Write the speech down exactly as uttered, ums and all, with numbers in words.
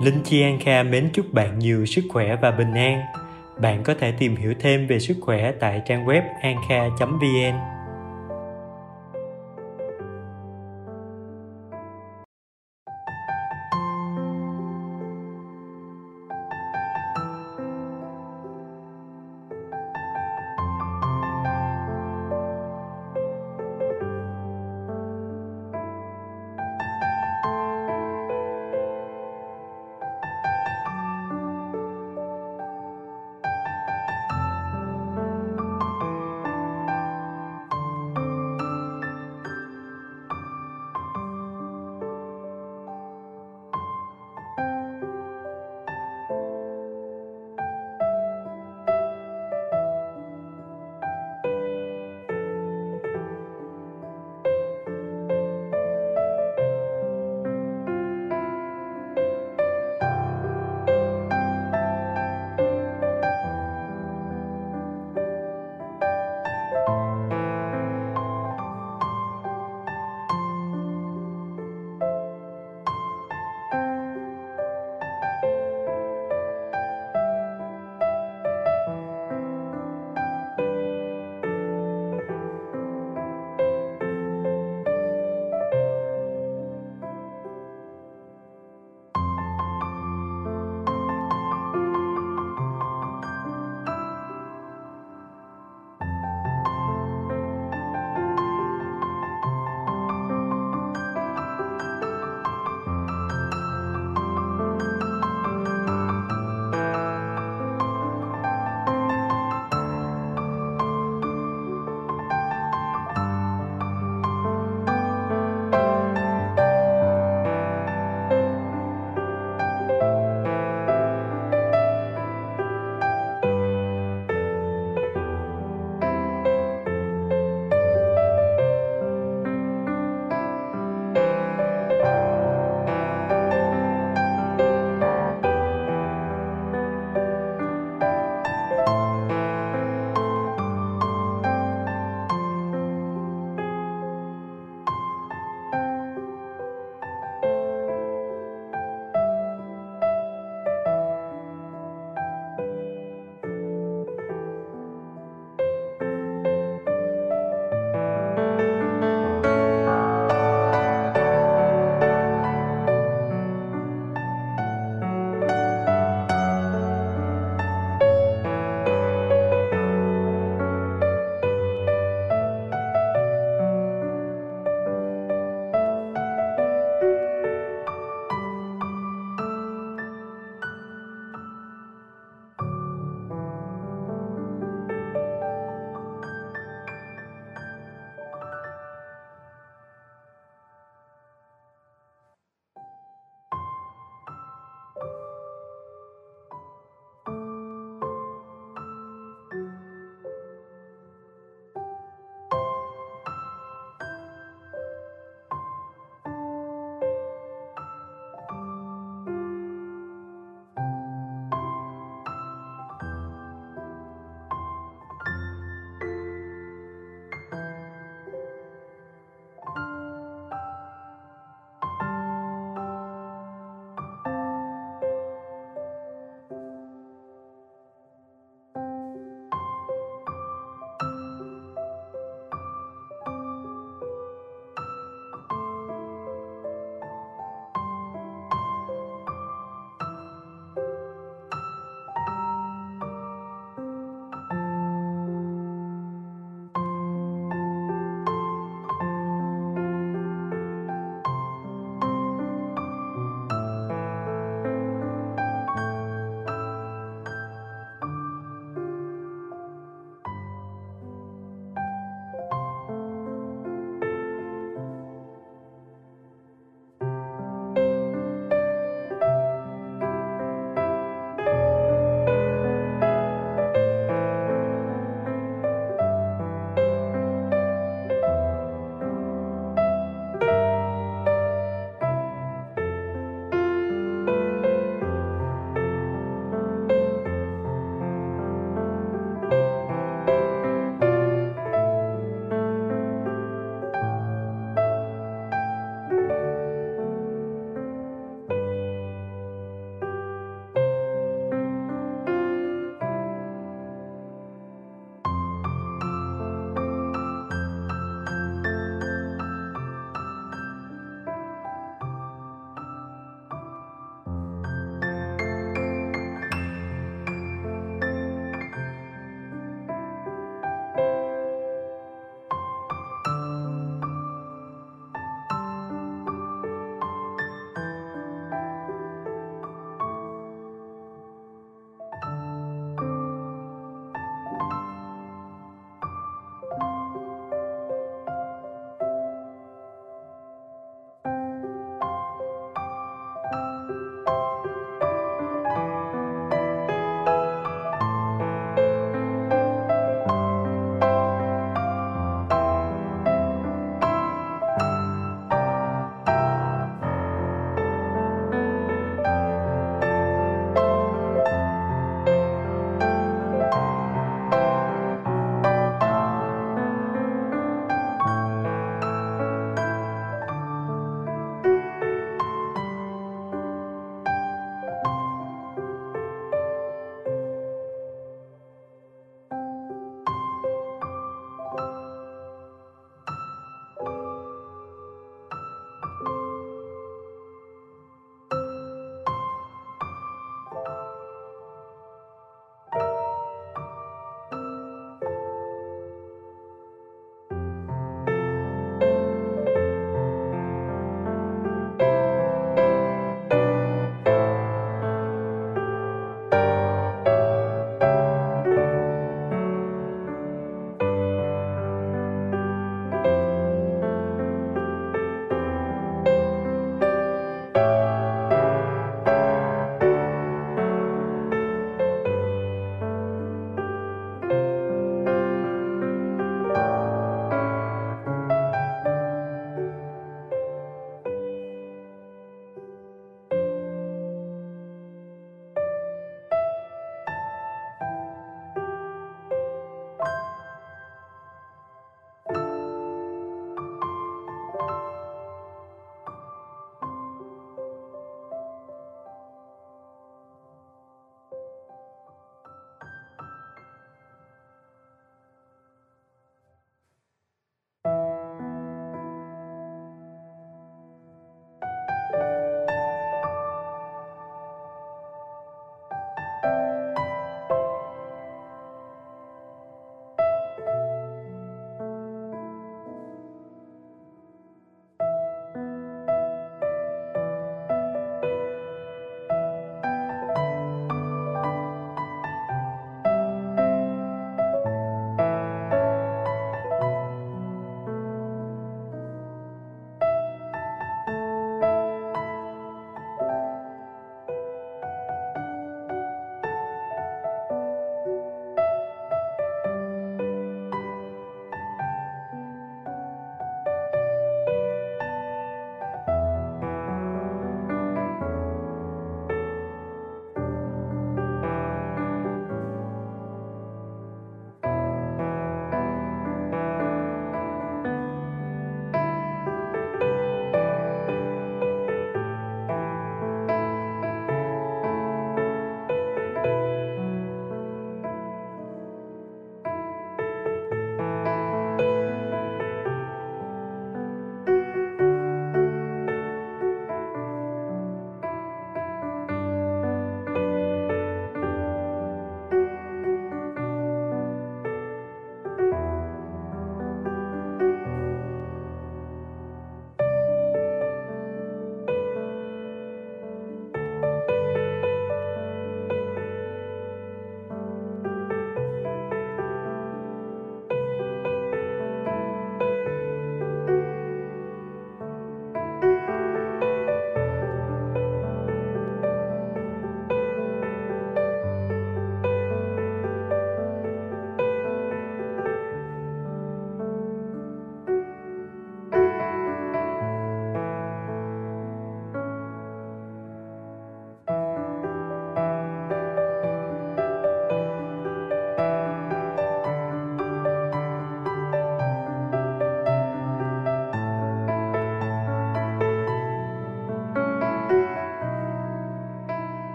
Linh Chi An Kha mến chúc bạn nhiều sức khỏe và bình an. Bạn có thể tìm hiểu thêm về sức khỏe tại trang web ankha chấm vn.